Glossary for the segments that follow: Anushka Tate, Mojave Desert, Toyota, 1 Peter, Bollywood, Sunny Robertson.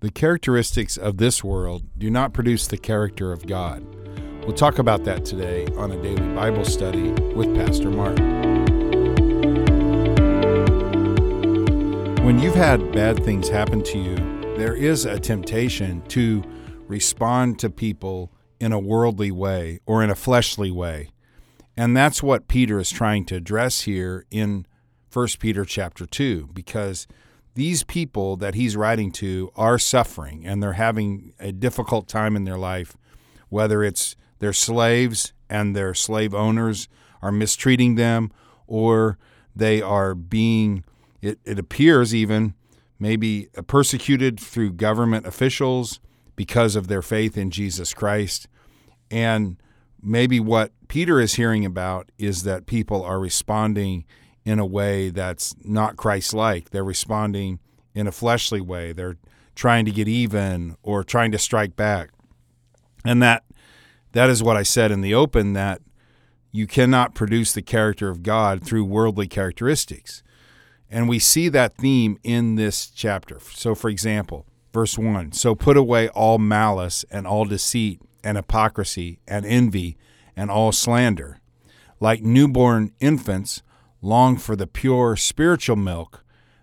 The characteristics of this world do not produce the character of God. We'll talk about that today on a daily Bible study with Pastor Mark. When you've had bad things happen to you, there is a temptation to respond to people in a worldly way or in a fleshly way. And that's what Peter is trying to address here in 1 Peter chapter 2, because these people that he's writing to are suffering and they're having a difficult time in their life, whether it's their slaves and their slave owners are mistreating them, or they are being, it appears even, maybe persecuted through government officials because of their faith in Jesus Christ. And maybe what Peter is hearing about is that people are responding in a way that's not Christ-like. They're responding in a fleshly way. They're trying to get even or trying to strike back. And that is what I said in the open, that you cannot produce the character of God through worldly characteristics. And we see that theme in this chapter. So, for example, verse 1, so put away all malice and all deceit and hypocrisy and envy and all slander. Like newborn infants, long for the pure spiritual milk,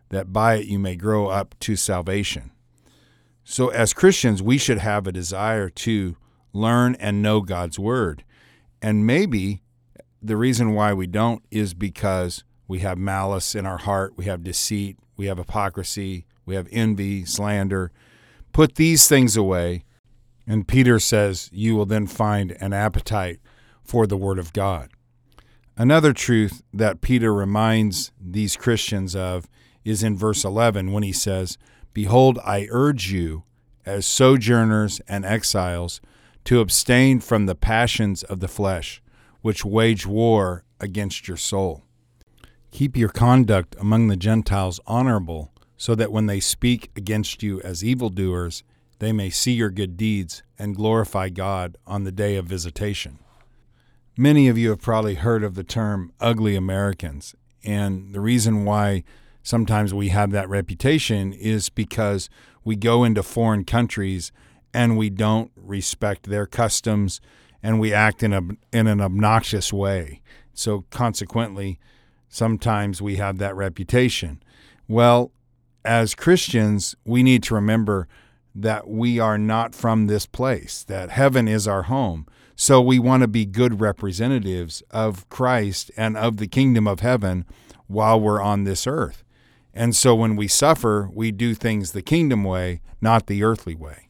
that by it you may grow up to salvation. So as Christians, we should have a desire to learn and know God's word. And maybe the reason why we don't is because we have malice in our heart, we have deceit, we have hypocrisy, we have envy, slander. Put these things away, and Peter says, you will then find an appetite for the word of God. Another truth that Peter reminds these Christians of is in verse 11 when he says, behold, I urge you, as sojourners and exiles, to abstain from the passions of the flesh, which wage war against your soul. Keep your conduct among the Gentiles honorable, so that when they speak against you as evildoers, they may see your good deeds and glorify God on the day of visitation. Many of you have probably heard of the term ugly Americans, and the reason why sometimes we have that reputation is because we go into foreign countries and we don't respect their customs and we act in an obnoxious way. So consequently, sometimes we have that reputation. Well, as Christians, we need to remember that we are not from this place, that heaven is our home. So we want to be good representatives of Christ and of the kingdom of heaven while we're on this earth. And so when we suffer, we do things the kingdom way, not the earthly way.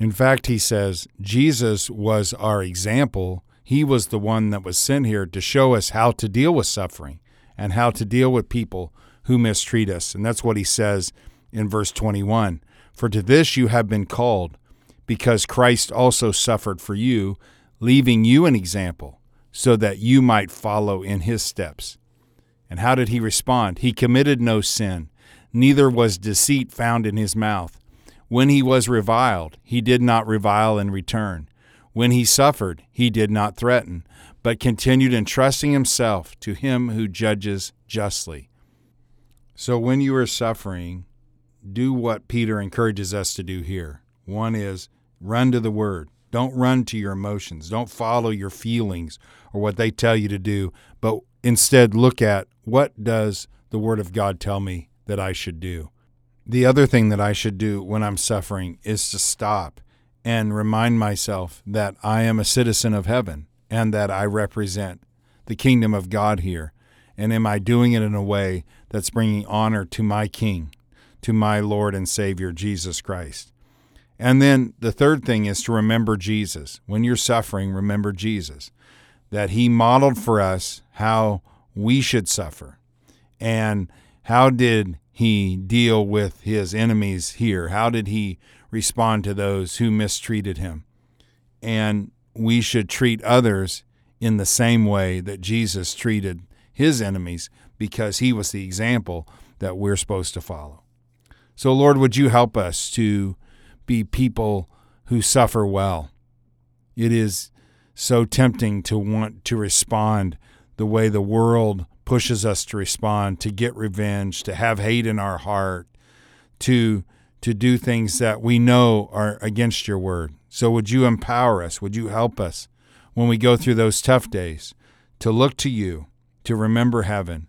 In fact, he says, Jesus was our example. He was the one that was sent here to show us how to deal with suffering and how to deal with people who mistreat us. And that's what he says in verse 21. For to this you have been called, because Christ also suffered for you, leaving you an example, so that you might follow in his steps. And how did he respond? He committed no sin, neither was deceit found in his mouth. When he was reviled, he did not revile in return. When he suffered, he did not threaten, but continued entrusting himself to him who judges justly. So when you are suffering, do what Peter encourages us to do here. One is run to the word. Don't run to your emotions. Don't follow your feelings or what they tell you to do, but instead look at, what does the word of God tell me that I should do? The other thing that I should do when I'm suffering is to stop and remind myself that I am a citizen of heaven and that I represent the kingdom of God here. And am I doing it in a way that's bringing honor to my King, to my Lord and Savior, Jesus Christ? And then the third thing is to remember Jesus. When you're suffering, remember Jesus, that he modeled for us how we should suffer. And how did he deal with his enemies here? How did he respond to those who mistreated him? And we should treat others in the same way that Jesus treated his enemies, because he was the example that we're supposed to follow. So, Lord, would you help us to be people who suffer well? It is so tempting to want to respond the way the world pushes us to respond, to get revenge, to have hate in our heart, to to do things that we know are against your word. So would you empower us? Would you help us when we go through those tough days to look to you, to remember heaven,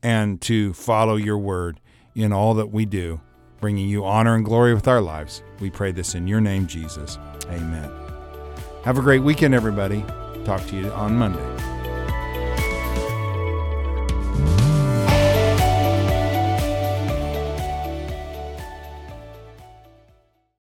and to follow your word in all that we do, bringing you honor and glory with our lives. We pray this in your name, Jesus. Amen. Have a great weekend, everybody. Talk to you on Monday.